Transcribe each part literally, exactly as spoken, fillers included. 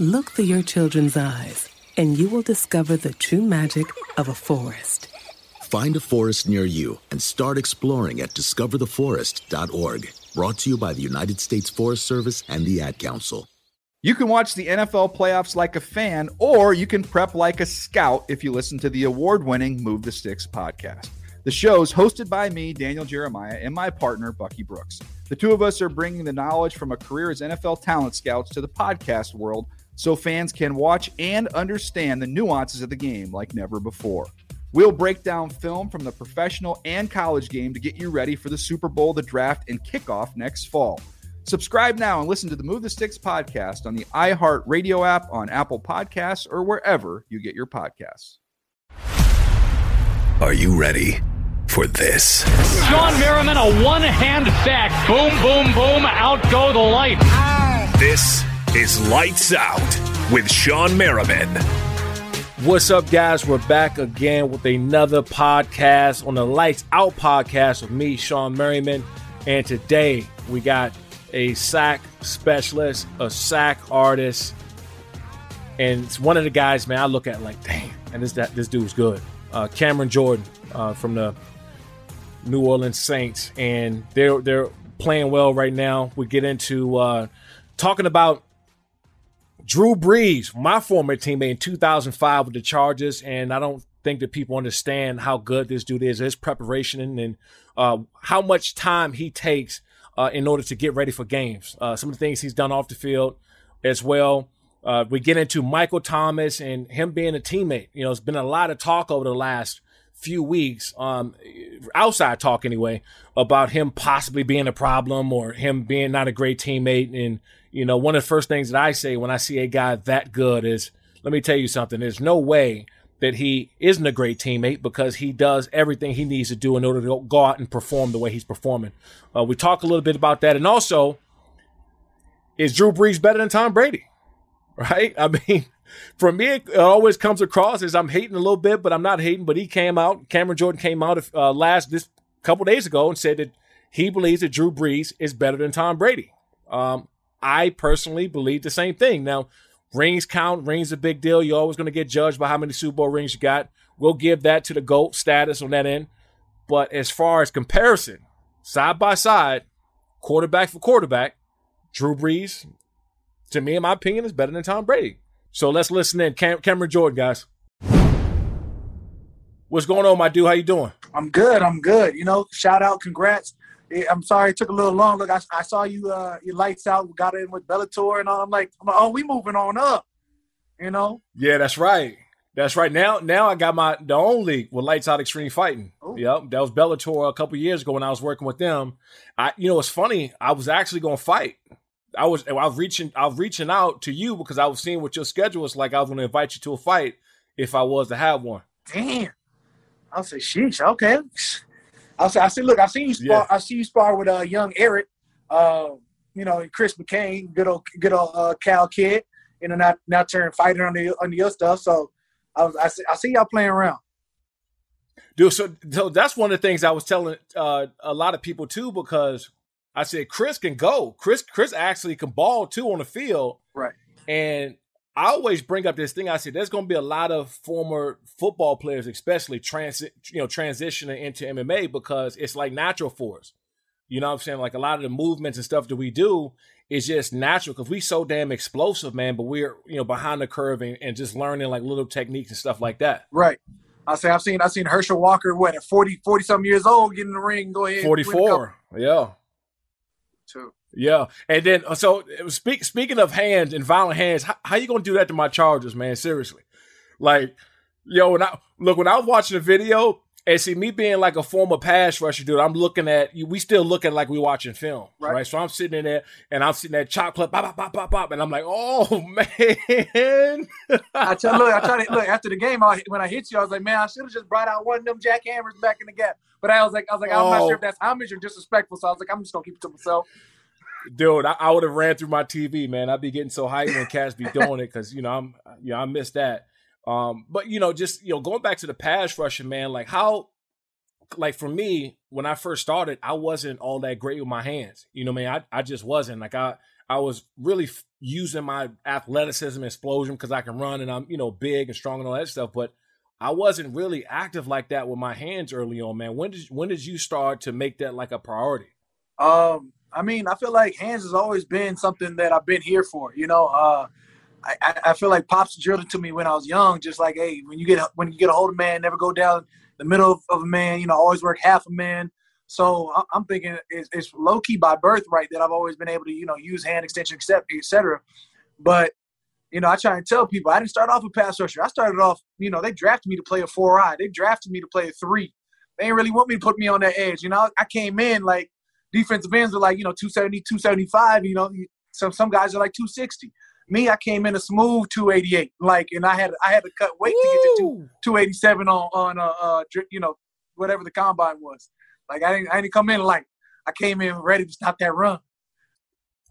Look through your children's eyes, and you will discover the true magic of a forest. Find a forest near you and start exploring at discover the forest dot org. Brought to you by the United States Forest Service and the Ad Council. You can watch the N F L playoffs like a fan, or you can prep like a scout if you listen to the award-winning Move the Sticks podcast. The show's hosted by me, Daniel Jeremiah, and my partner, Bucky Brooks. The two of us are bringing the knowledge from a career as N F L talent scouts to the podcast world, so fans can watch and understand the nuances of the game like never before. We'll break down film from the professional and college game to get you ready for the Super Bowl, the draft, and kickoff next fall. Subscribe now and listen to the Move the Sticks podcast on the iHeartRadio app, on Apple Podcasts, or wherever you get your podcasts. Are you ready for this? Sean Merriman, a one-hand sack. Boom, boom, boom, out go the lights. Ah. This is Lights Out with Sean Merriman. What's up, guys? We're back again with another podcast on the Lights Out podcast with me, Sean Merriman. And today we got a sack specialist, a sack artist. And it's one of the guys, man, I look at like, damn, and this, that, this dude's good. Uh, Cameron Jordan uh, from the New Orleans Saints. And they're, they're playing well right now. We get into uh, talking about Drew Brees, my former teammate in two thousand five with the Chargers, and I don't think that people understand how good this dude is, his preparation, and uh, how much time he takes uh, in order to get ready for games. Uh, some of the things he's done off the field as well. Uh, we get into Michael Thomas and him being a teammate. You know, it's been a lot of talk over the last few weeks, um, outside talk anyway, about him possibly being a problem or him being not a great teammate. And, you know, one of the first things that I say when I see a guy that good is, let me tell you something, there's no way that he isn't a great teammate, because he does everything he needs to do in order to go out and perform the way he's performing. Uh, we talk a little bit about that. And also, is Drew Brees better than Tom Brady? Right? I mean, for me, it always comes across as I'm hating a little bit, but I'm not hating. But he came out, Cameron Jordan came out uh, last this couple days ago and said that he believes that Drew Brees is better than Tom Brady. Um, I personally believe the same thing. Now, rings count. Rings a big deal. You're always going to get judged by how many Super Bowl rings you got. We'll give that to the GOAT status on that end. But as far as comparison, side by side, quarterback for quarterback, Drew Brees, to me, in my opinion, is better than Tom Brady. So let's listen in. Cam- Cameron Jordan, guys. What's going on, my dude? How you doing? I'm good. I'm good. You know, shout out. Congrats. I'm sorry it took a little long. Look, I, I saw you, uh, your lights out, got in with Bellator and all. I'm like, I'm like, oh, we moving on up, you know? Yeah, that's right. That's right. Now now I got my the own league with Lights Out Extreme Fighting. Ooh. Yep, that was Bellator a couple years ago when I was working with them. I, you know, it's funny. I was actually going to fight. I was I was reaching I was reaching out to you because I was seeing what your schedule was like. I was going to invite you to a fight if I was to have one. Damn. I was like, sheesh, okay. I said, I said, look, I see you spar. Yeah. I see you spar with uh, young Eric, uh, you know, and Chris McCain, good old, good old uh, Cal kid, you know, not now turning fighter on the on the other stuff. So I was, I see, I see y'all playing around, dude. So, so that's one of the things I was telling uh, a lot of people too, because I said Chris can go. Chris, Chris actually can ball too on the field, right? And I always bring up this thing. I said, there's going to be a lot of former football players, especially transit, you know, transitioning into M M A, because it's like natural for us. You know what I'm saying? Like a lot of the movements and stuff that we do is just natural because we so damn explosive, man, but we're, you know, behind the curve and, and just learning like little techniques and stuff like that. Right. I say, I've seen, I've seen Herschel Walker, what, at forty, forty something years old, get in the ring, go ahead. forty-four. Yeah. Two. Yeah, and then so speak, speaking of hands and violent hands, how, how you gonna do that to my Chargers, man? Seriously, like, yo, when I look when I was watching the video and see me being like a former pass rusher, dude, I'm looking at we still looking like we watching film, right? right? So I'm sitting in there and I'm sitting at chop club, pop, pop, pop, pop, and I'm like, oh man. I tell look, I tell you, look after the game, I, when I hit you, I was like, man, I should have just brought out one of them jackhammers back in the gap. But I was like, I was like, I'm oh. not sure if that's homage or disrespectful, so I was like, I'm just gonna keep it to myself. Dude, I, I would have ran through my T V, man. I'd be getting so hyped when cats be doing it because, you know, I'm, you know, I miss that. Um, but, you know, just, you know, going back to the pass rushing, man, like how, like for me, when I first started, I wasn't all that great with my hands. You know what I mean? I, I just wasn't. Like I, I was really f- using my athleticism, explosion, because I can run and I'm, you know, big and strong and all that stuff. But I wasn't really active like that with my hands early on, man. When did, when did you start to make that like a priority? Um. I mean, I feel like hands has always been something that I've been here for. You know, uh, I, I feel like Pops drilled it to me when I was young, just like, hey, when you get when you get a hold of a man, never go down the middle of, of a man. You know, always work half a man. So I'm thinking it's, it's low key by birthright that I've always been able to, you know, use hand extension, et cetera. But you know, I try and tell people I didn't start off a pass rusher. I started off, you know, they drafted me to play a four eye. They drafted me to play a three. They didn't really want me to put me on that edge. You know, I came in like. Defensive ends are like, you know, two seventy, two seventy-five, you know, some some guys are like two sixty. Me, I came in a smooth two eighty-eight, like, and I had I had to cut weight Woo! To get to two eighty-seven on, on uh, uh, you know, whatever the combine was. Like, I didn't I didn't come in like, I came in ready to stop that run.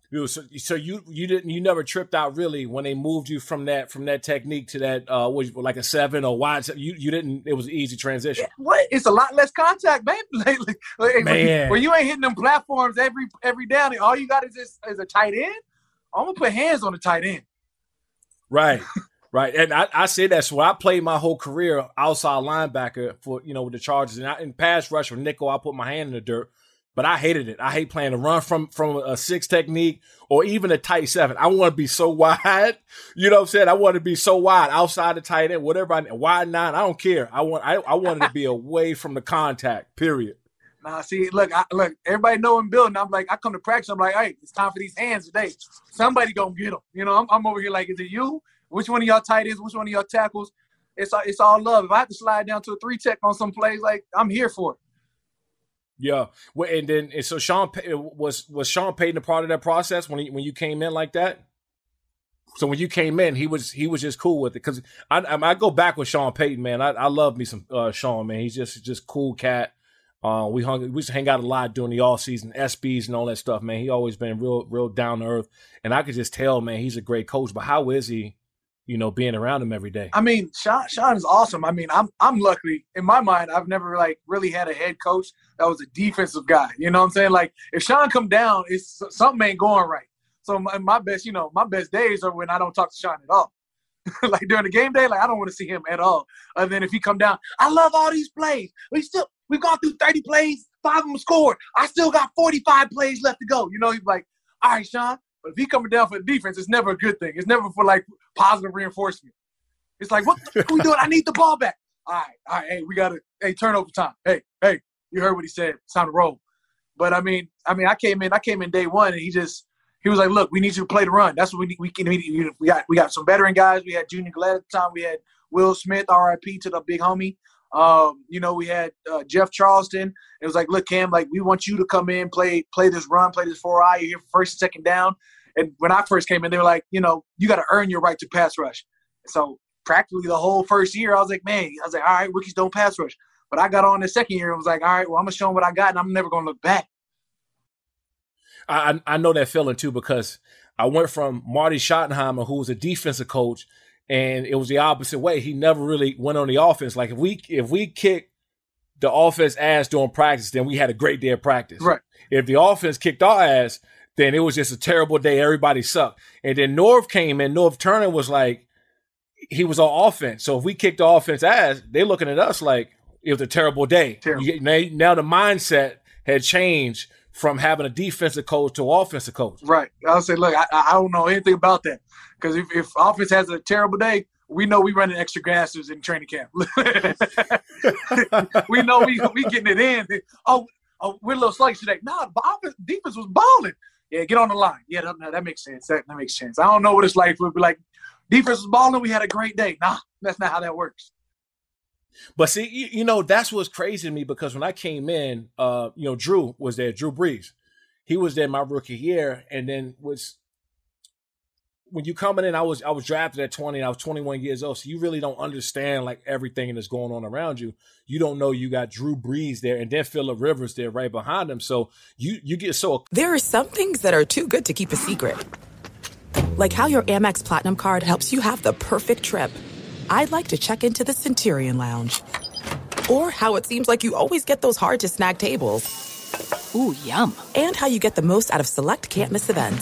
Dude, so so you you didn't you never tripped out really when they moved you from that from that technique to that uh was like a seven or wide seven, you you didn't it was an easy transition. Yeah, what it's a lot less contact, man. Lately, like, man. When you, when you ain't hitting them platforms every every down, all you got is this, is a tight end. I'm gonna put hands on the tight end. Right, right, and I I say that's so when I played my whole career outside linebacker for you know with the Chargers and I, in pass rush with nickel, I put my hand in the dirt. But I hated it. I hate playing a run from, from a six technique or even a tight seven. I want to be so wide. You know what I'm saying? I want to be so wide outside the tight end, whatever. I wide nine. I don't care. I want. I, I wanted to be away from the contact. Period. Nah, see, look, I, look. Everybody knowing Bill, and I'm like, I come to practice. I'm like, hey, it's time for these hands today. Somebody gonna get them. You know, I'm, I'm over here like, is it you? Which one of y'all tight ends? Which one of y'all tackles? it's all, it's all love. If I have to slide down to a three tech on some plays, like, I'm here for it. Yeah. Well, and then and so Sean was was Sean Payton a part of that process when he, when you came in like that? So when you came in, he was he was just cool with it, because I, I I go back with Sean Payton, man. I, I love me some uh, Sean, man. He's just just cool cat. Uh, we hung we used to hang out a lot during the off season, S Bs and all that stuff, man. He always been real real down to earth, and I could just tell, man, he's a great coach. But how is he, you know, being around him every day? I mean, Sean Sean is awesome. I mean, I'm I'm lucky in my mind. I've never like really had a head coach that was a defensive guy. You know what I'm saying? Like, if Sean come down, it's something ain't going right. So my, my best, you know, my best days are when I don't talk to Sean at all. Like during the game day, like I don't want to see him at all. Other than if he come down, I love all these plays. We still we've gone through thirty plays, five of them scored. I still got forty-five plays left to go. You know, he's like, all right, Sean. But if he coming down for the defense, it's never a good thing. It's never for like positive reinforcement. It's like, what the fuck are we doing? I need the ball back. All right, all right, hey, we gotta hey, turnover time. Hey, hey, you heard what he said. It's time to roll. But I mean, I mean, I came in, I came in day one, and he just he was like, look, we need you to play the run. That's what we need. We can we got we got some veteran guys. We had Junior Galette at the time. We had Will Smith, R I P to the big homie. Um, you know, we had uh, Jeff Charleston. It was like, look, Cam, like we want you to come in, play, play this run, play this four eye. You're here for first and second down. And when I first came in, they were like, you know, you got to earn your right to pass rush. So practically the whole first year, I was like, man, I was like, all right, rookies don't pass rush. But I got on the second year and was like, all right, well, I'm gonna show them what I got, and I'm never gonna look back. I I know that feeling too, because I went from Marty Schottenheimer, who was a defensive coach, and it was the opposite way. He never really went on the offense. Like if we if we kicked the offense ass during practice, then we had a great day of practice. Right. If the offense kicked our ass, then it was just a terrible day. Everybody sucked. And then Norv came in. Norv Turner was like, he was on offense. So if we kicked the offense ass, they're looking at us like it was a terrible day. Terrible. You, now, now the mindset had changed from having a defensive coach to offensive coach. Right. I'll say, look, I, I don't know anything about that. Because if, if offense has a terrible day, we know we running extra gassers in training camp. we know we we getting it in. Oh, oh we're a little sluggish today. Nah, offense, defense was balling. Yeah, get on the line. Yeah, that, no, that makes sense. That, that makes sense. I don't know what it's like. We'll be like, defense was balling. We had a great day. Nah, that's not how that works. But see, you, you know, that's what's crazy to me, because when I came in, uh, you know, Drew was there, Drew Brees. He was there my rookie year, and then was when you coming in, I was I was drafted at twenty, and I was twenty-one years old. So you really don't understand like everything that's going on around you. You don't know you got Drew Brees there, and then Phil Rivers there right behind him. So you you get so there are some things that are too good to keep a secret, like how your Amex Platinum card helps you have the perfect trip. I'd like to check into the Centurion Lounge. Or how it seems like you always get those hard-to-snag tables. Ooh, yum. And how you get the most out of select can't-miss events.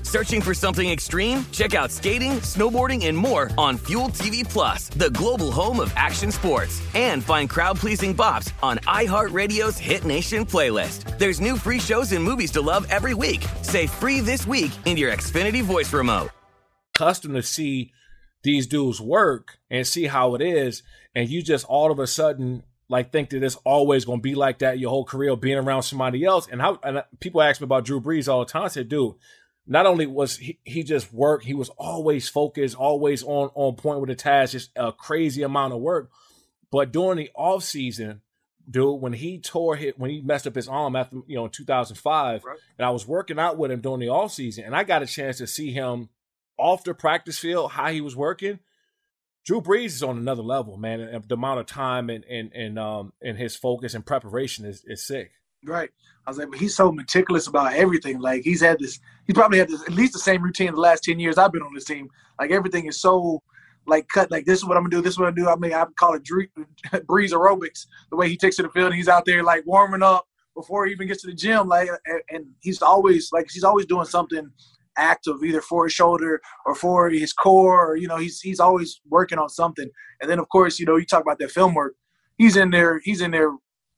Searching for something extreme? Check out skating, snowboarding, and more on Fuel T V Plus, the global home of action sports. And find crowd-pleasing bops on iHeartRadio's Hit Nation playlist. There's new free shows and movies to love every week. Say free this week in your Xfinity voice remote. Accustomed to see these dudes work and see how it is, and you just all of a sudden like think that it's always going to be like that your whole career, being around somebody else. And how and people ask me about Drew Brees all the time. I said, dude, not only was he, he just worked, he was always focused, always on on point with the task, just a crazy amount of work. But during the offseason, dude, when he tore his, when he messed up his arm after, you know, in two thousand five, right. And I was working out with him during the offseason, and I got a chance to see him off the practice field, how he was working. Drew Brees is on another level, man. And the amount of time and and and um and his focus and preparation is is sick. Right. I was like, but he's so meticulous about everything. Like he's had this, he probably had this at least the same routine the last ten years I've been on this team. Like everything is so like cut. Like this is what I'm gonna do. This is what I do. I mean, I call it Drew, Brees aerobics. The way he takes to the field, and he's out there like warming up before he even gets to the gym. Like and, and he's always like he's always doing something active, either for his shoulder or for his core, or, you know, he's he's always working on something. And then, of course, you know, you talk about that film work. He's in there. He's in there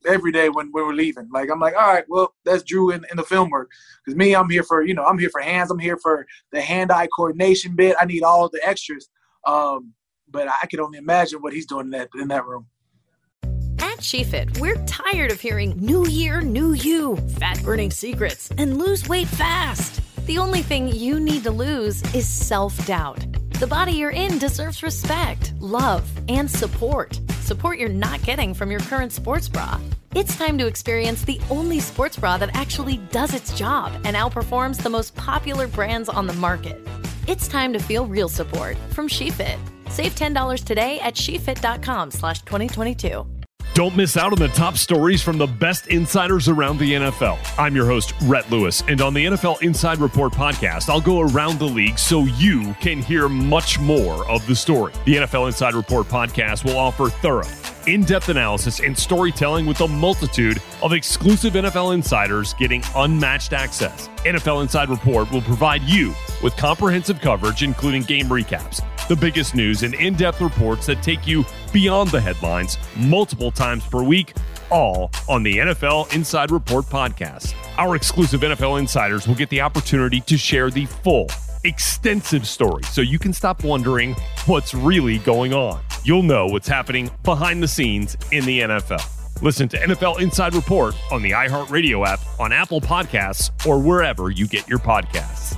every day when, when we're leaving. Like I'm like, all right, well, that's Drew in, in the film work. Because me, I'm here for you know, I'm here for hands. I'm here for the hand-eye coordination bit. I need all the extras. Um, but I can only imagine what he's doing in that in that room. At SheFit, we're tired of hearing "New Year, New You," fat-burning secrets, and lose weight fast. The only thing you need to lose is self-doubt. The body you're in deserves respect, love, and support. Support you're not getting from your current sports bra. It's time to experience the only sports bra that actually does its job and outperforms the most popular brands on the market. It's time to feel real support from SheFit. Save ten dollars today at she fit dot com slash twenty twenty-two. Don't miss out on the top stories from the best insiders around the N F L. I'm your host, Rhett Lewis, and on the N F L Inside Report podcast, I'll go around the league so you can hear much more of the story. The N F L Inside Report podcast will offer thorough, in-depth analysis and storytelling with a multitude of exclusive N F L insiders getting unmatched access. N F L Inside Report will provide you with comprehensive coverage, including game recaps, the biggest news, and in-depth reports that take you beyond the headlines multiple times per week, all on the N F L Inside Report podcast. Our exclusive N F L insiders will get the opportunity to share the full, extensive story so you can stop wondering what's really going on. You'll know what's happening behind the scenes in the N F L. Listen to N F L Inside Report on the iHeartRadio app, on Apple Podcasts, or wherever you get your podcasts.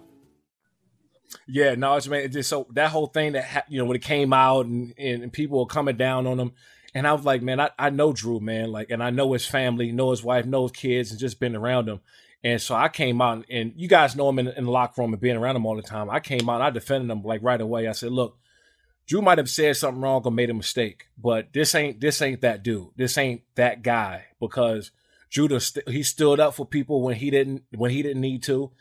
Yeah, no, it's, man, it's just so that whole thing that, ha- you know, when it came out and, and people were coming down on him. And I was like, man, I, I know Drew, man. Like, and I know his family, know his wife, know his kids, and just been around him. And so I came out, and you guys know him in, in the locker room and being around him all the time. I came out, and I defended him like right away. I said, look, Drew might have said something wrong or made a mistake, but this ain't this ain't that dude. This ain't that guy, because Drew, st- he stood up for people when he didn't when he didn't need to.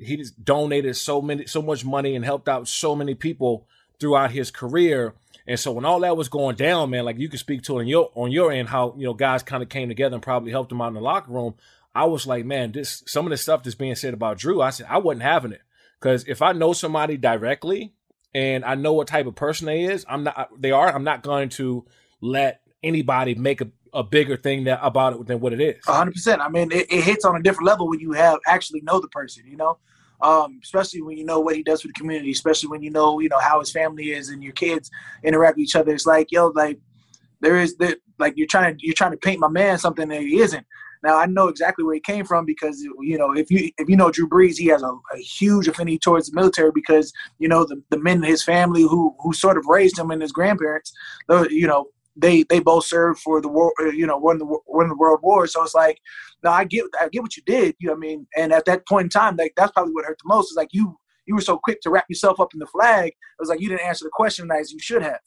He just donated so many, so much money and helped out so many people throughout his career. And so when all that was going down, man, like you could speak to it on your, on your end, how, you know, guys kind of came together and probably helped him out in the locker room. I was like, man, this, some of the stuff that's being said about Drew, I said, I wasn't having it. Because if I know somebody directly and I know what type of person they is, I'm not, they are, I'm not going to let anybody make a, a bigger thing that about it than what it is. one hundred percent. I mean, it, it hits on a different level when you have actually know the person, you know, um, especially when you know what he does for the community, especially when you know, you know, how his family is and your kids interact with each other. It's like, yo, like there is, there, like you're trying to, you're trying to paint my man something that he isn't. Now, I know exactly where he came from because, you know, if you if you know Drew Brees, he has a, a huge affinity towards the military because, you know, the, the men in his family who who sort of raised him and his grandparents, you know, they they both served for the war, you know, won the won the World War. So it's like, no, I get I get what you did. You know what I mean? And at that point in time, like, that's probably what hurt the most. It's like you you were so quick to wrap yourself up in the flag. It was like you didn't answer the question as you should have.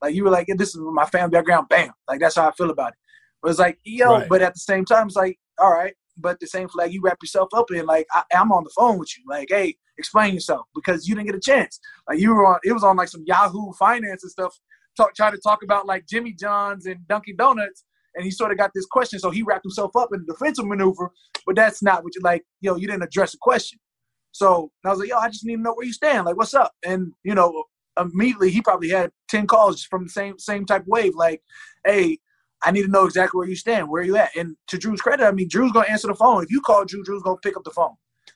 Like, you were like, yeah, this is my family background. Bam. Like, that's how I feel about it. But it's like, yo, right. But at the same time, it's like, all right, but the same flag you wrap yourself up in, like, I, I'm on the phone with you. Like, hey, explain yourself because you didn't get a chance. Like, you were on, it was on like some Yahoo Finance and stuff, talk, trying to talk about like Jimmy John's and Dunkin' Donuts. And he sort of got this question. So he wrapped himself up in a defensive maneuver, but that's not what you like, yo, you didn't address the question. So I was like, yo, I just need to know where you stand. Like, what's up? And, you know, immediately he probably had ten calls from the same, same type of wave. Like, hey, I need to know exactly where you stand. Where are you at? And to Drew's credit, I mean, Drew's going to answer the phone. If you call Drew, Drew's going to pick up the phone.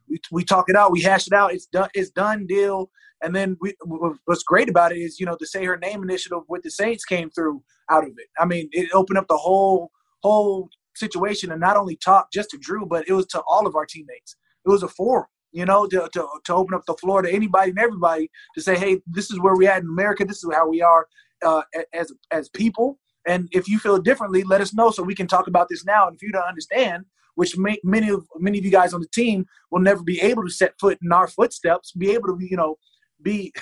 We we talk it out. We hash it out. It's done. It's done deal. And then we, what's great about it is, you know, the Say Her Name initiative with the Saints came through out of it. I mean, it opened up the whole, whole situation and not only talked just to Drew, but it was to all of our teammates. It was a forum, you know, to, to, to open up the floor to anybody and everybody to say, hey, this is where we at in America. This is how we are uh, as as people. And if you feel differently, let us know so we can talk about this now. And if you don't understand, which may, many of many of you guys on the team will never be able to set foot in our footsteps, be able to, you know, be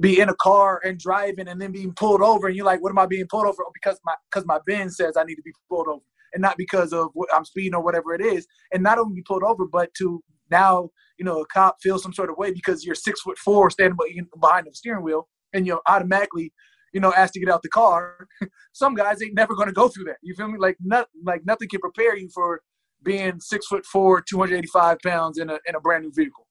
be in a car and driving and then being pulled over. And you're like, what am I being pulled over? Oh, because my because my V I N says I need to be pulled over and not because of what I'm speeding or whatever it is. And not only be pulled over, but to now, you know, a cop feels some sort of way because you're six foot four standing behind the steering wheel and you're automatically – you know, asked to get out the car. Some guys ain't never going to go through that. You feel me? Like, not, like nothing can prepare you for being six foot four, two hundred eighty-five pounds in a in a brand new vehicle.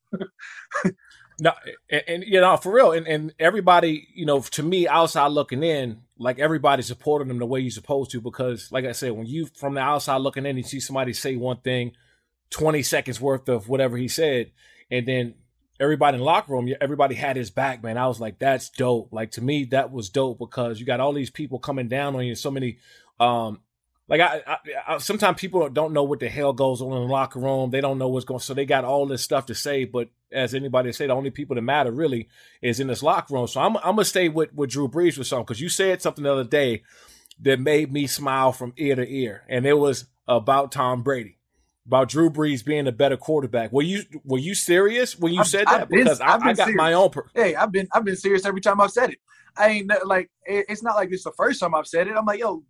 No, and, and you know, for real. And, and everybody, you know, to me, outside looking in, like everybody's supporting them the way you're supposed to, because like I said, when you from the outside looking in, you see somebody say one thing, twenty seconds worth of whatever he said, and then everybody in the locker room, everybody had his back, man. I was like, that's dope. Like, to me, that was dope because you got all these people coming down on you. So many, um, like, I, I, I sometimes people don't know what the hell goes on in the locker room. They don't know what's going on. So they got all this stuff to say. But as anybody say, the only people that matter really is in this locker room. So I'm, I'm going to stay with, with Drew Brees with something because you said something the other day that made me smile from ear to ear. And it was about Tom Brady. About Drew Brees being a better quarterback. Were you were you serious when you I've, said that? I've been, because I, I got serious. my own. Per- hey, I've been I've been serious every time I've said it. I ain't like it's not like it's the first time I've said it. I'm like, yo,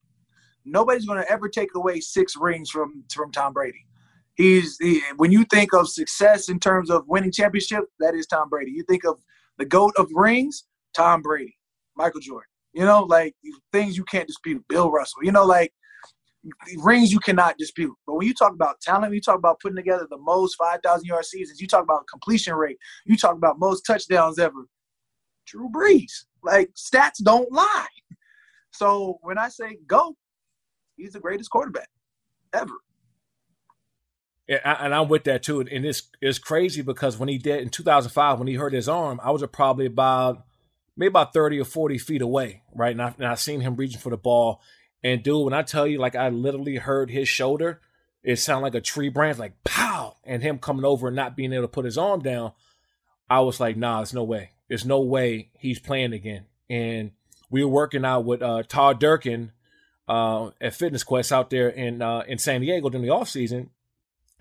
nobody's gonna ever take away six rings from from Tom Brady. He's he, when you think of success in terms of winning championship, that is Tom Brady. You think of the GOAT of rings, Tom Brady, Michael Jordan. You know, like things you can't dispute. Bill Russell. You know, like. Rings you cannot dispute. But when you talk about talent, you talk about putting together the most five thousand yard seasons, you talk about completion rate, you talk about most touchdowns ever. Drew Brees. Like, stats don't lie. So when I say go, he's the greatest quarterback ever. Yeah, and I'm with that too. And it's, it's crazy because when he did in two thousand five, when he hurt his arm, I was probably about, maybe about thirty or forty feet away, right? And I, and I seen him reaching for the ball. And, dude, when I tell you, like, I literally heard his shoulder, it sounded like a tree branch, like, pow, and him coming over and not being able to put his arm down, I was like, nah, there's no way. There's no way he's playing again. And we were working out with uh, Todd Durkin uh, at Fitness Quest out there in uh, in San Diego during the offseason.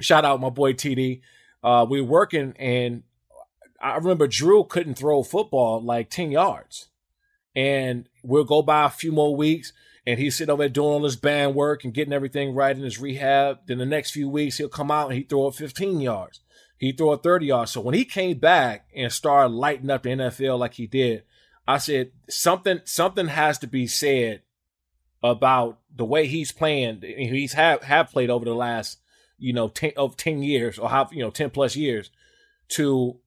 Shout out my boy T D. Uh, we were working, and I remember Drew couldn't throw football like ten yards. And we'll go by a few more weeks. And he's sitting over there doing all his band work and getting everything right in his rehab. Then the next few weeks, he'll come out and he throw up fifteen yards. He throw up thirty yards. So when he came back and started lighting up the N F L like he did, I said, something something has to be said about the way he's playing. He's have, have played over the last, you know, ten, of ten years or how, you know, ten plus years to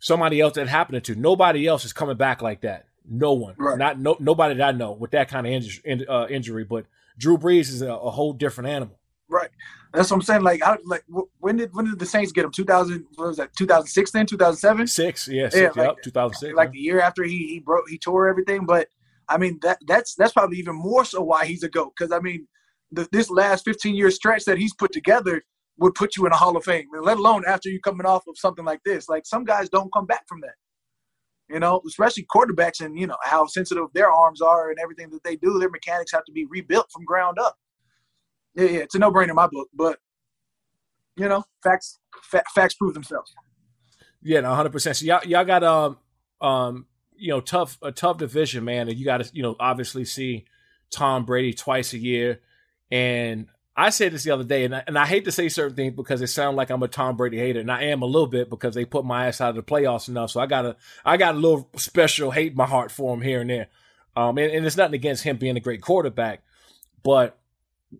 somebody else that happened to. Nobody else is coming back like that. No one, right. not no nobody that I know with that kind of injury. Uh, injury, but Drew Brees is a, a whole different animal. Right, that's what I'm saying. Like, I, like when did when did the Saints get him? two thousand, what was that? two thousand six, then two thousand seven. Six, yeah, six, yeah, like, yep, two thousand six. Like, man, the year after he he broke he tore everything. But I mean that that's that's probably even more so why he's a GOAT. Because I mean, the, this last fifteen-year stretch that he's put together would put you in a Hall of Fame, let alone after you coming off of something like this. Like, some guys don't come back from that, you know, especially quarterbacks, and, you know, how sensitive their arms are and everything that they do. Their mechanics have to be rebuilt from ground up. Yeah, yeah, it's a no-brainer in my book, but, you know, facts fa- facts prove themselves. Yeah, no, one hundred percent. So y'all, y'all got um um you know tough a tough division, man. And you got to you know obviously see Tom Brady twice a year. And I said this the other day, and I, and I hate to say certain things because it sounds like I'm a Tom Brady hater, and I am a little bit because they put my ass out of the playoffs enough. So I got a I got a little special hate in my heart for him here and there. Um, and, and it's nothing against him being a great quarterback, but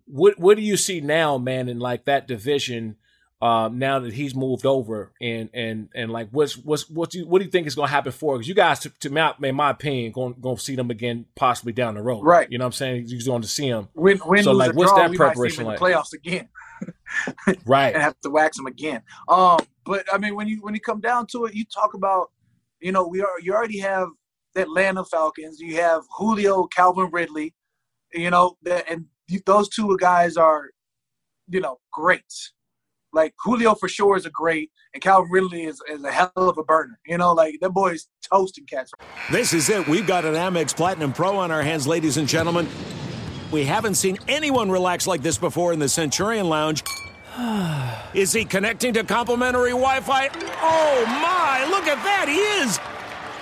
what what do you see now, man, in like that division? Um, now that he's moved over, and and and like, what's what's what do you, what do you think is going to happen for? Because you guys, to, to my in my opinion, going going to see them again possibly down the road, right? You know what I'm saying? You're going to see them. When when so like, what's draw, that preparation like? Playoffs again, right? And have to wax them again. Um, but I mean, when you when you come down to it, you talk about, you know, we are you already have the Atlanta Falcons. You have Julio, Calvin Ridley, you know, and those two guys are, you know, greats. Like, Julio for sure is a great, and Calvin Ridley is, is a hell of a burner. You know, like, that boy's toasting cats. This is it. We've got an Amex Platinum Pro on our hands, ladies and gentlemen. We haven't seen anyone relax like this before in the Centurion Lounge. Is he connecting to complimentary Wi-Fi? Oh, my, look at that. He is.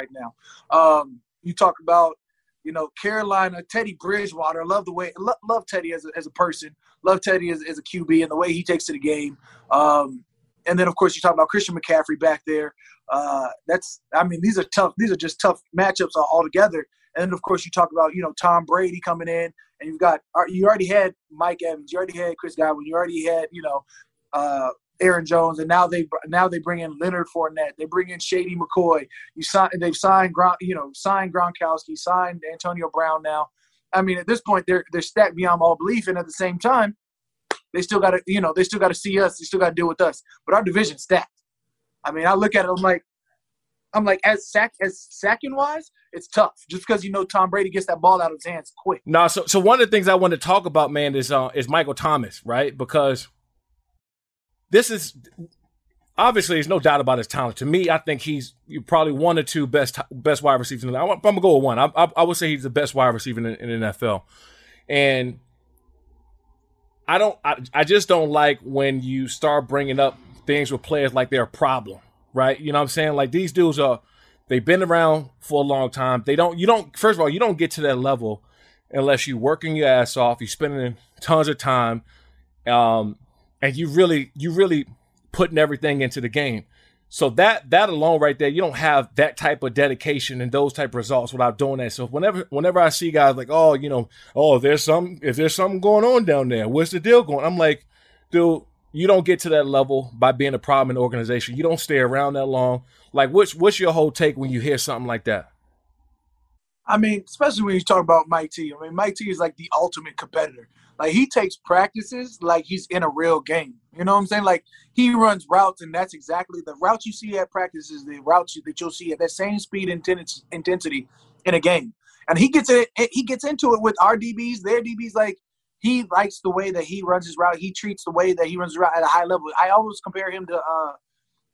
Right now, um, you talk about, you know, Carolina, Teddy Bridgewater. Love the way, love, love Teddy as a, as a person. Love Teddy as, as a Q B and the way he takes to the game. Um, and then, of course, you talk about Christian McCaffrey back there. Uh, that's, I mean, these are tough. These are just tough matchups altogether. And then, of course, you talk about, you know, Tom Brady coming in, and you've got, you already had Mike Evans, you already had Chris Godwin, you already had, you know, uh, Aaron Jones, and now they now they bring in Leonard Fournette. They bring in Shady McCoy. You sign, they've signed, you know, signed Gronkowski, signed Antonio Brown. Now, I mean, at this point, they're they're stacked beyond all belief. And at the same time, they still got to, you know, they still got to see us. They still got to deal with us. But our division's stacked. I mean, I look at it, I'm like, I'm like, as sack as sacking wise, it's tough. Just because, you know, Tom Brady gets that ball out of his hands quick. No, nah, so so one of the things I want to talk about, man, is uh, is Michael Thomas, right? Because this is obviously, there's no doubt about his talent. To me, I think he's probably one or two best best wide receivers. I'm, I'm gonna go with one. I, I, I would say he's the best wide receiver in, in the N F L. And I don't, I, I just don't like when you start bringing up things with players like they're a problem, right? You know what I'm saying? Like, these dudes are, they've been around for a long time. They don't, you don't, first of all, you don't get to that level unless you're working your ass off, you're spending tons of time, um, and you really, you really putting everything into the game. So that that alone right there, you don't have that type of dedication and those type of results without doing that. So whenever whenever I see guys like, oh, you know, oh, there's some, if there's something going on down there, what's the deal going? I'm like, dude, you don't get to that level by being a problem in the organization. You don't stay around that long. Like, what's what's your whole take when you hear something like that? I mean, especially when you talk about Mike T. I mean, Mike T is like the ultimate competitor. Like, he takes practices like he's in a real game. You know what I'm saying? Like, he runs routes, and that's exactly the route you see at practice is the route you, that you'll see at that same speed and intensity in a game. And he gets it. He gets into it with our D Bs, their D Bs. Like, he likes the way that he runs his route. He treats the way that he runs his route at a high level. I always compare him to uh,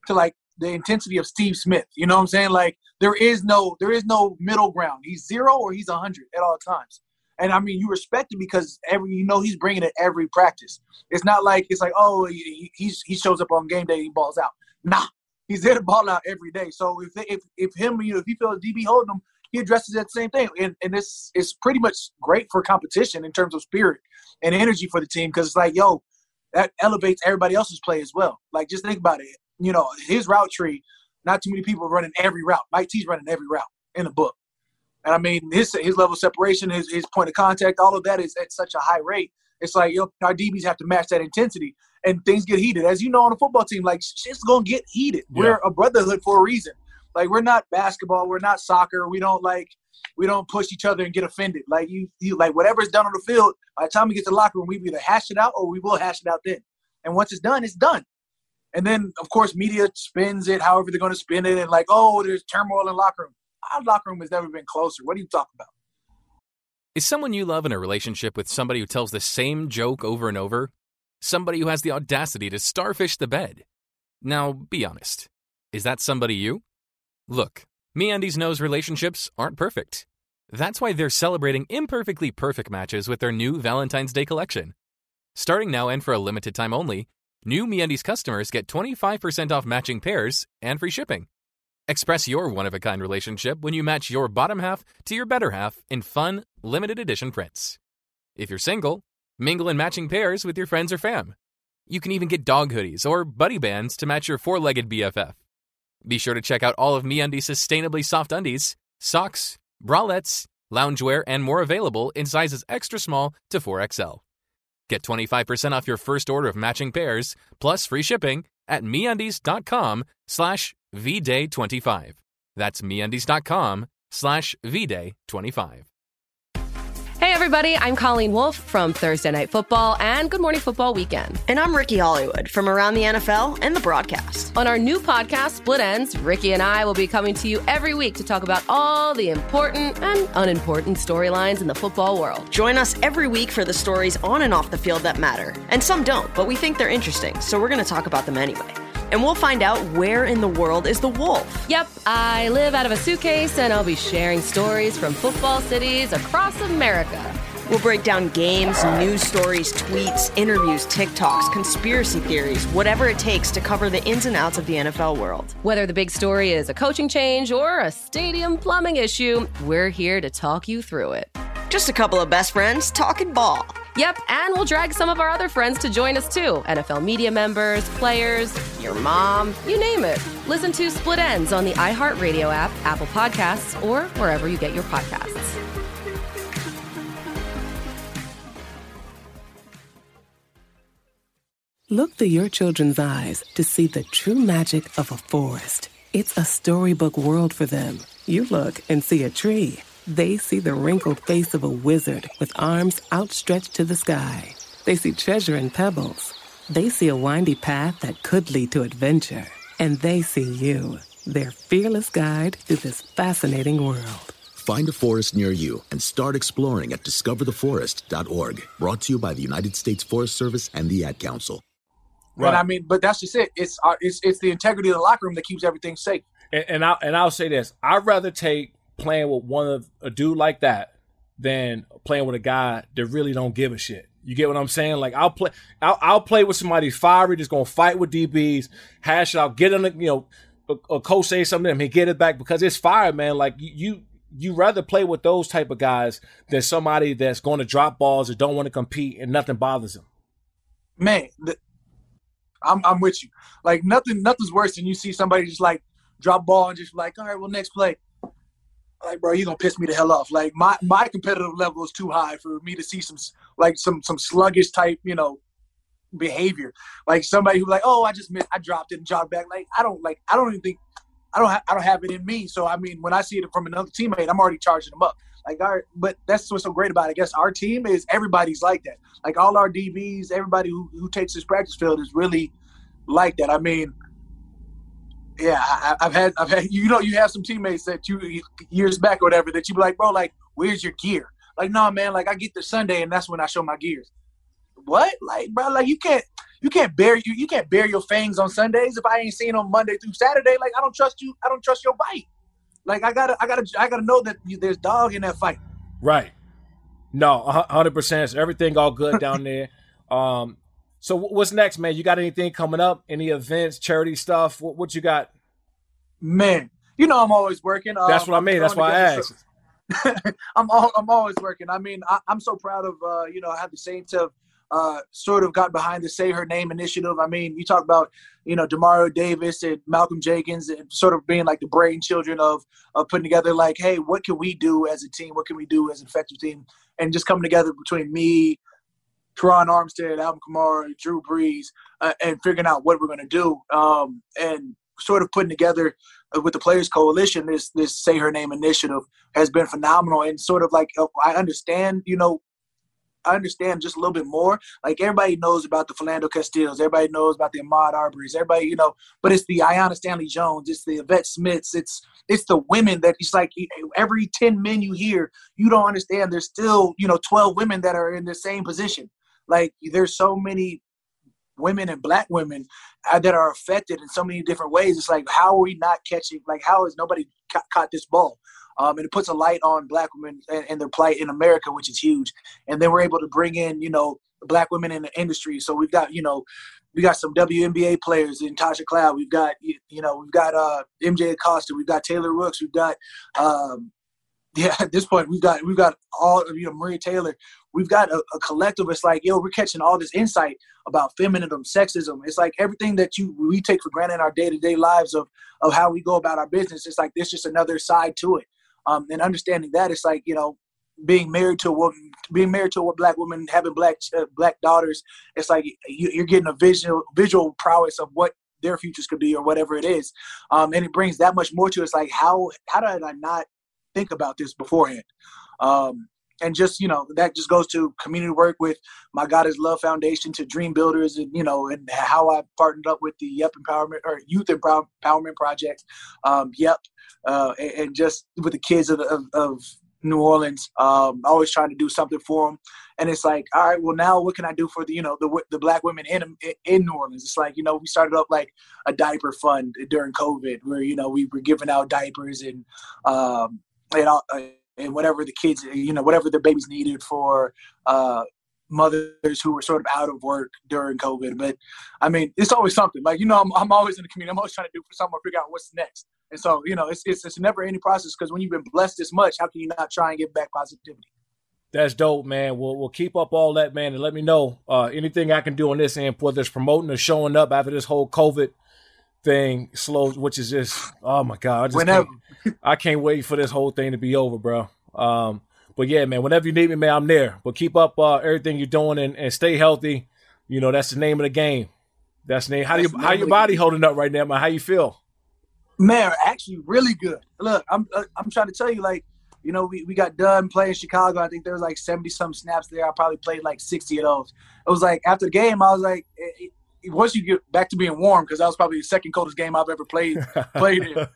to like the intensity of Steve Smith. You know what I'm saying? Like, there is no there is no middle ground. He's zero or he's one hundred at all times. And, I mean, you respect it because every you know he's bringing it every practice. It's not like it's like, oh, he he's, he shows up on game day, he balls out. Nah, he's there to ball out every day. So if they, if if him, you know, if he feels D B holding him, he addresses that same thing. And and this is pretty much great for competition in terms of spirit and energy for the team because it's like, yo, that elevates everybody else's play as well. Like, just think about it. You know, his route tree, not too many people running every route. Mike T's running every route in the book. And, I mean, his his level of separation, his, his point of contact, all of that is at such a high rate. It's like, you know, our D Bs have to match that intensity, and things get heated. As you know, on a football team, like, shit's going to get heated. Yeah. We're a brotherhood for a reason. Like, we're not basketball. We're not soccer. We don't, like, we don't push each other and get offended. Like, you, you like whatever's done on the field, by the time we get to the locker room, we either hash it out or we will hash it out then. And once it's done, it's done. And then, of course, media spins it however they're going to spin it, and like, oh, there's turmoil in locker room. Our locker room has never been closer. What are you talking about? Is someone you love in a relationship with somebody who tells the same joke over and over? Somebody who has the audacity to starfish the bed? Now, be honest. Is that somebody you? Look, MeUndies knows relationships aren't perfect. That's why they're celebrating imperfectly perfect matches with their new Valentine's Day collection. Starting now and for a limited time only, new MeUndies customers get twenty-five percent off matching pairs and free shipping. Express your one-of-a-kind relationship when you match your bottom half to your better half in fun, limited-edition prints. If you're single, mingle in matching pairs with your friends or fam. You can even get dog hoodies or buddy bands to match your four-legged B F F. Be sure to check out all of MeUndies' sustainably soft undies, socks, bralettes, loungewear, and more available in sizes extra small to four X L. Get twenty-five percent off your first order of matching pairs, plus free shipping, at MeUndies.com slash V Day twenty-five. That's MeUndies.com slash V Day twenty-five. Hey, everybody, I'm Colleen Wolfe from Thursday Night Football and Good Morning Football Weekend. And I'm Ricky Hollywood from Around the N F L and The Broadcast. On our new podcast, Split Ends, Ricky and I will be coming to you every week to talk about all the important and unimportant storylines in the football world. Join us every week for the stories on and off the field that matter. And some don't, but we think they're interesting, so we're going to talk about them anyway. And we'll find out where in the world is the wolf. Yep, I live out of a suitcase, and I'll be sharing stories from football cities across America. We'll break down games, news stories, tweets, interviews, TikToks, conspiracy theories, whatever it takes to cover the ins and outs of the N F L world. Whether the big story is a coaching change or a stadium plumbing issue, we're here to talk you through it. Just a couple of best friends talking ball. Yep, and we'll drag some of our other friends to join us, too. N F L media members, players, your mom, you name it. Listen to Split Ends on the iHeartRadio app, Apple Podcasts, or wherever you get your podcasts. Look through your children's eyes to see the true magic of a forest. It's a storybook world for them. You look and see a tree. They see the wrinkled face of a wizard with arms outstretched to the sky. They see treasure in pebbles. They see a windy path that could lead to adventure. And they see you, their fearless guide through this fascinating world. Find a forest near you and start exploring at discover the forest dot org. Brought to you by the United States Forest Service and the Ad Council. Right. And I mean, but that's just it. It's, our, it's, it's the integrity of the locker room that keeps everything safe. And, and, I, and I'll say this. I'd rather take playing with one of a dude like that than playing with a guy that really don't give a shit. You get what I'm saying? Like, I'll play, I'll, I'll play with somebody fiery, just gonna fight with D Bs, hash it out, get in the, you know, a, a coach say something to him, he get it back because it's fire, man. Like, you, you rather play with those type of guys than somebody that's going to drop balls or don't want to compete and nothing bothers him. Man, the, I'm, I'm with you. Like, nothing, nothing's worse than you see somebody just like drop ball and just like, all right, well, next play. Like, bro, you're going to piss me the hell off. Like, my, my competitive level is too high for me to see some, like, some some sluggish type, you know, behavior. Like, somebody who's like, oh, I just missed, I dropped it and jogged back. Like, I don't, like, I don't even think, I don't, ha- I don't have it in me. So, I mean, when I see it from another teammate, I'm already charging them up. Like, all right, but that's what's so great about it. I guess our team is everybody's like that. Like, all our D Bs, everybody who, who takes this practice field is really like that. I mean, yeah, I, I've had, I've had, you know, you have some teammates that you years back or whatever that you be like, bro, like, where's your gear? Like, no, nah, man, like, I get to Sunday and that's when I show my gears. What? Like, bro, like, you can't, you can't bear you, you can't bear your fangs on Sundays if I ain't seen on Monday through Saturday. Like, I don't trust you. I don't trust your bite. Like, I gotta, I gotta, I gotta know that there's dog in that fight. Right. No, a hundred percent. So everything all good down there. Um. So what's next, man? You got anything coming up? Any events, charity stuff? What, what you got? Man, you know I'm always working. Um, That's what I mean. That's why I asked. I'm all, I'm always working. I mean, I, I'm so proud of, uh, you know, how the Saints have uh, sort of got behind the Say Her Name initiative. I mean, you talk about, you know, Demario Davis and Malcolm Jenkins and sort of being like the brain children of, of putting together like, hey, what can we do as a team? What can we do as an effective team? And just coming together between me, Teron Armstead, Alvin Kamara, Drew Brees, uh, and figuring out what we're going to do, um, and sort of putting together uh, with the Players Coalition, this this Say Her Name initiative has been phenomenal. And sort of like, uh, I understand, you know, I understand just a little bit more. Like, everybody knows about the Philando Castillos. Everybody knows about the Ahmaud Arbery's. Everybody, you know, but it's the Ayanna Stanley-Jones. It's the Yvette Smiths. It's it's the women that it's like every ten men you hear, you don't understand. There's still, you know, twelve women that are in the same position. Like, there's so many women and black women uh, that are affected in so many different ways. It's like, how are we not catching, like, how has nobody ca- caught this ball? Um, and it puts a light on black women and, and their plight in America, which is huge. And then we're able to bring in, you know, black women in the industry. So we've got, you know, we got some W N B A players in Tasha Cloud. We've got, you, you know, we've got uh, M J Acosta. We've got Taylor Rooks. We've got, um, yeah, at this point, we've got, we've got all of, you know, Maria Taylor. We've got a, a collective. It's like, yo, we're catching all this insight about feminism, sexism. It's like everything that you we take for granted in our day-to-day lives of of how we go about our business. It's like there's just another side to it. Um, and understanding that, it's like, you know, being married to a woman, being married to a black woman, having black uh, black daughters. It's like you, you're getting a visual visual prowess of what their futures could be or whatever it is. Um, and it brings that much more to it. It's like, how how did I not think about this beforehand? Um, And just, you know, that just goes to community work with my God is Love Foundation to Dream Builders and, you know, and how I partnered up with the Yep Empowerment or Youth Empowerment Project, um, Yep, uh, and, and just with the kids of, the, of, of New Orleans, um, always trying to do something for them. And it's like, all right, well, now what can I do for the, you know, the the black women in in New Orleans? It's like, you know, we started up like a diaper fund during COVID where, you know, we were giving out diapers and, um, and all, uh, and whatever the kids, you know, whatever the babies needed for uh, mothers who were sort of out of work during COVID. But, I mean, it's always something. Like, you know, I'm, I'm always in the community. I'm always trying to do for someone, figure out what's next. And so, you know, it's it's, it's never any process because when you've been blessed this much, how can you not try and get back positivity? That's dope, man. We'll, we'll keep up all that, man, and let me know uh, anything I can do on this end, whether it's promoting or showing up after this whole COVID thing slows, which is just, oh my God, I just whenever can't, I can't wait for this whole thing to be over, bro. Um but yeah, man, whenever you need me, man, I'm there. But keep up uh everything you're doing and, and stay healthy. You know, that's the name of the game. That's the name. How do you how your body holding up right now, man? How you feel? Man, actually really good. Look, I'm I'm trying to tell you, like, you know, we, we got done playing Chicago. I think there was like seventy some snaps there. I probably played like sixty of those. It was like after the game, I was like, it, it, once you get back to being warm, because that was probably the second coldest game I've ever played played in.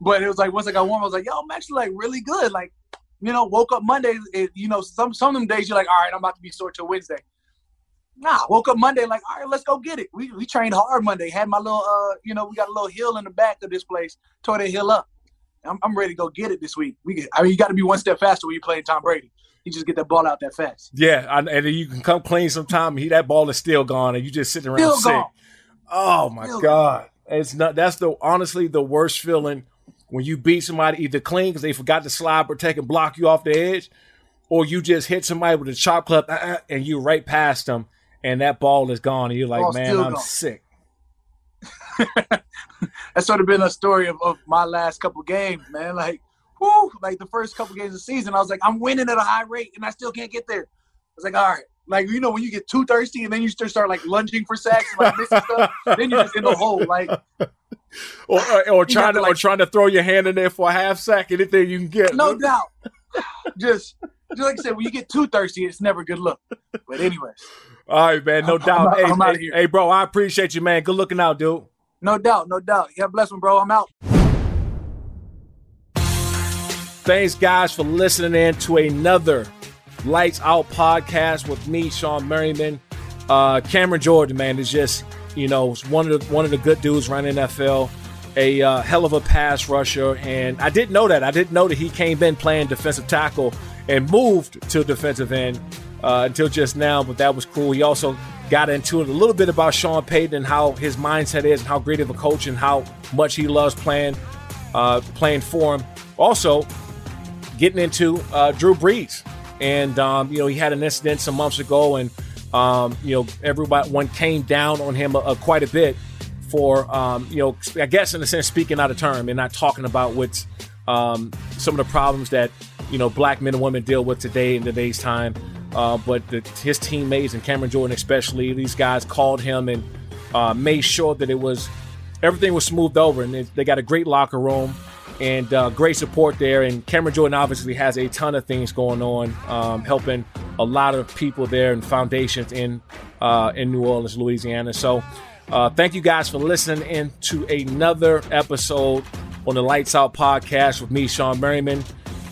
But it was like once I got warm, I was like, yo, I'm actually like really good. Like, you know, woke up Monday. It, you know, some some of them days you're like, all right, I'm about to be sore till Wednesday. Nah, woke up Monday like, all right, let's go get it. We we trained hard Monday. Had my little, uh, you know, we got a little hill in the back of this place. Tore that hill up. I'm, I'm ready to go get it this week. We get, I mean, you got to be one step faster when you're playing Tom Brady. He just get that ball out that fast. Yeah, and, and you can come clean sometime. He that ball is still gone, and you just sitting around still sick. Gone. Oh my still God, gone. It's not. That's the honestly the worst feeling when you beat somebody either clean because they forgot to slide protect and block you off the edge, or you just hit somebody with a chop club and you right past them, and that ball is gone, and you're like, Ball's man, I'm gone. Sick. That's sort of been a story of, of my last couple games, man. Like, whoo, like the first couple games of the season, I was like, I'm winning at a high rate, and I still can't get there. I was like, all right. Like, you know, when you get too thirsty, and then you start, start like, lunging for sacks and, like, missing stuff, then you're just in the hole, like. Or or, or trying to, to, like, or trying to throw your hand in there for a half sack, anything you can get. No look. doubt. Just, just like I said, when you get too thirsty, it's never a good look. But anyways. All right, man, no I'm, doubt. I'm, hey, I'm hey, out of here. Hey, bro, I appreciate you, man. Good looking out, dude. No doubt, no doubt. Yeah, bless him, bro. I'm out. Thanks, guys, for listening in to another Lights Out podcast with me, Sean Merriman. Uh, Cameron Jordan, man, is just, you know, one of the, one of the good dudes around the N F L, a uh, hell of a pass rusher. And I didn't know that. I didn't know that he came in playing defensive tackle and moved to defensive end uh, until just now, but that was cool. He also got into it a little bit about Sean Payton and how his mindset is and how great of a coach and how much he loves playing, uh, playing for him. Also, getting into uh, Drew Brees. And, um, you know, he had an incident some months ago, and, um, you know, everybody one came down on him a, a quite a bit for, um, you know, I guess in a sense speaking out of term and not talking about what's um, some of the problems that, you know, black men and women deal with today in today's time. Uh, but the, his teammates and Cameron Jordan especially, these guys called him and uh, made sure that it was everything was smoothed over, and they, they got a great locker room. And uh, great support there. And Cameron Jordan obviously has a ton of things going on, um, helping a lot of people there and foundations in uh, in New Orleans, Louisiana. So uh, thank you guys for listening in to another episode on the Lights Out podcast with me, Sean Merriman.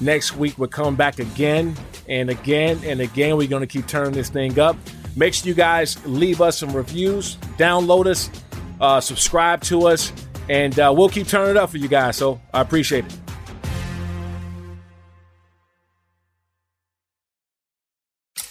Next week, we're coming back again and again and again. We're going to keep turning this thing up. Make sure you guys leave us some reviews, download us, uh, subscribe to us. And uh, we'll keep turning it up for you guys, so I appreciate it.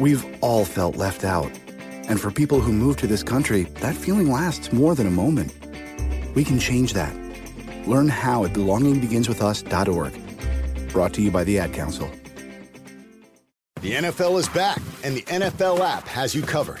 We've all felt left out. And for people who move to this country, that feeling lasts more than a moment. We can change that. Learn how at belonging begins with us dot org. Brought to you by the Ad Council. The N F L is back, and the N F L app has you covered.